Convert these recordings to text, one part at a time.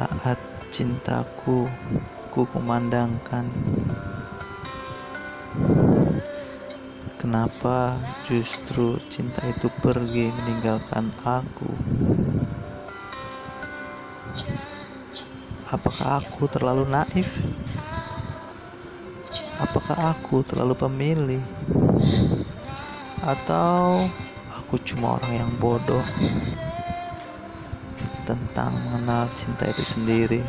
saat cintaku ku kumandangkan. Kenapa justru cinta itu pergi meninggalkan aku? Apakah aku terlalu naif? Apakah aku terlalu pemilih? Atau aku cuma orang yang bodoh tentang mengenal cinta itu sendiri?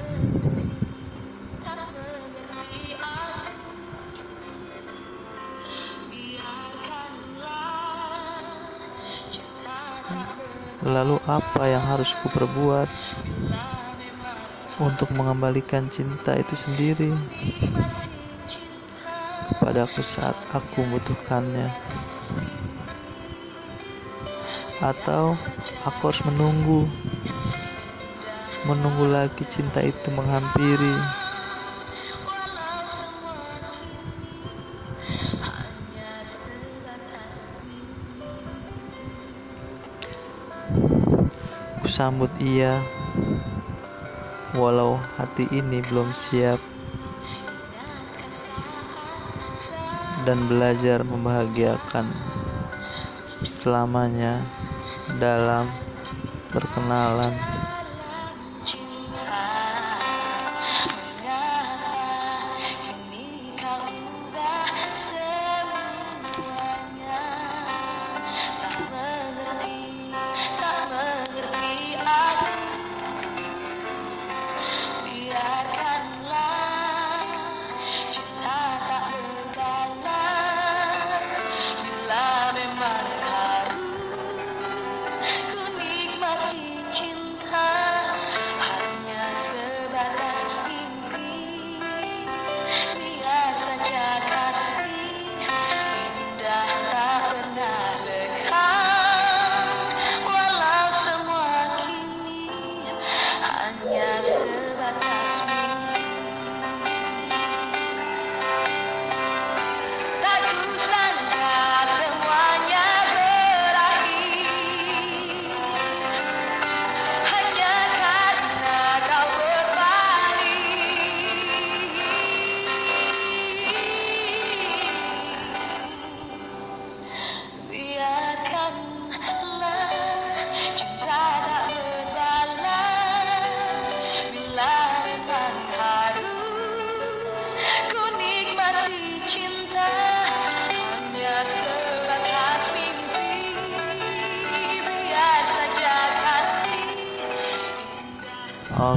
Lalu apa yang harus kuperbuat untuk mengembalikan cinta itu sendiri kepadaku saat aku membutuhkannya? Atau aku harus menunggu lagi cinta itu menghampiri? Kusambut ia, walau hati ini belum siap, dan belajar membahagiakan selamanya dalam perkenalan.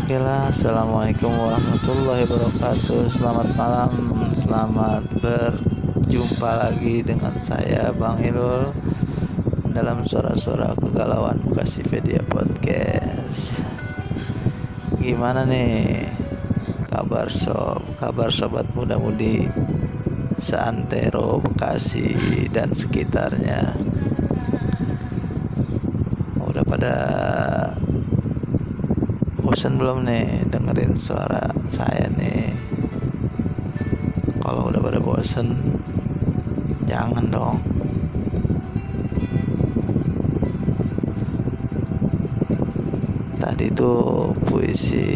Oke lah, assalamualaikum warahmatullahi wabarakatuh. Selamat malam, selamat berjumpa lagi dengan saya Bang Ilul dalam suara-suara kegalauan Bekasipedia Podcast. Gimana nih kabar sob, kabar sobat muda-mudi seantero Bekasi dan sekitarnya? Udah pada bosan belum nih dengerin suara saya nih? Kalau udah pada bosan, jangan dong. Tadi itu puisi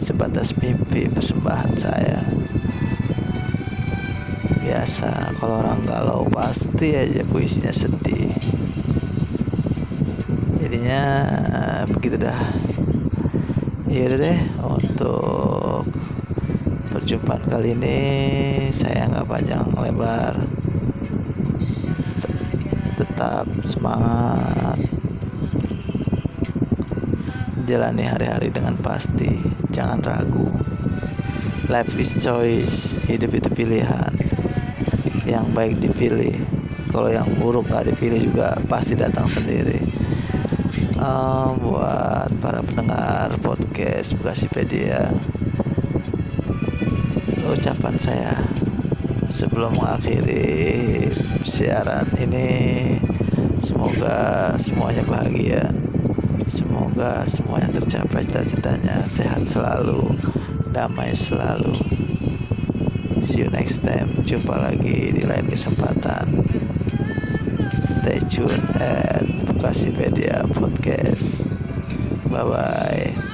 Sebatas Mimpi persembahan saya. Biasa kalau orang galau pasti aja puisinya sedih. Jadinya begitu dah. Yaudah deh, untuk perjumpaan kali ini saya nggak panjang lebar. Tetap semangat, jalani hari-hari dengan pasti, jangan ragu. Life is choice, hidup itu pilihan. Yang baik dipilih, kalau yang buruk nggak dipilih juga pasti datang sendiri. Buat para pendengar podcast Bekasipedia, ucapan saya sebelum mengakhiri siaran ini, semoga semuanya bahagia, semoga semuanya tercapai cita-citanya, sehat selalu, damai selalu. See you next time, jumpa lagi di lain kesempatan. Stay tuned at Bekasipedia Podcast. Bye bye.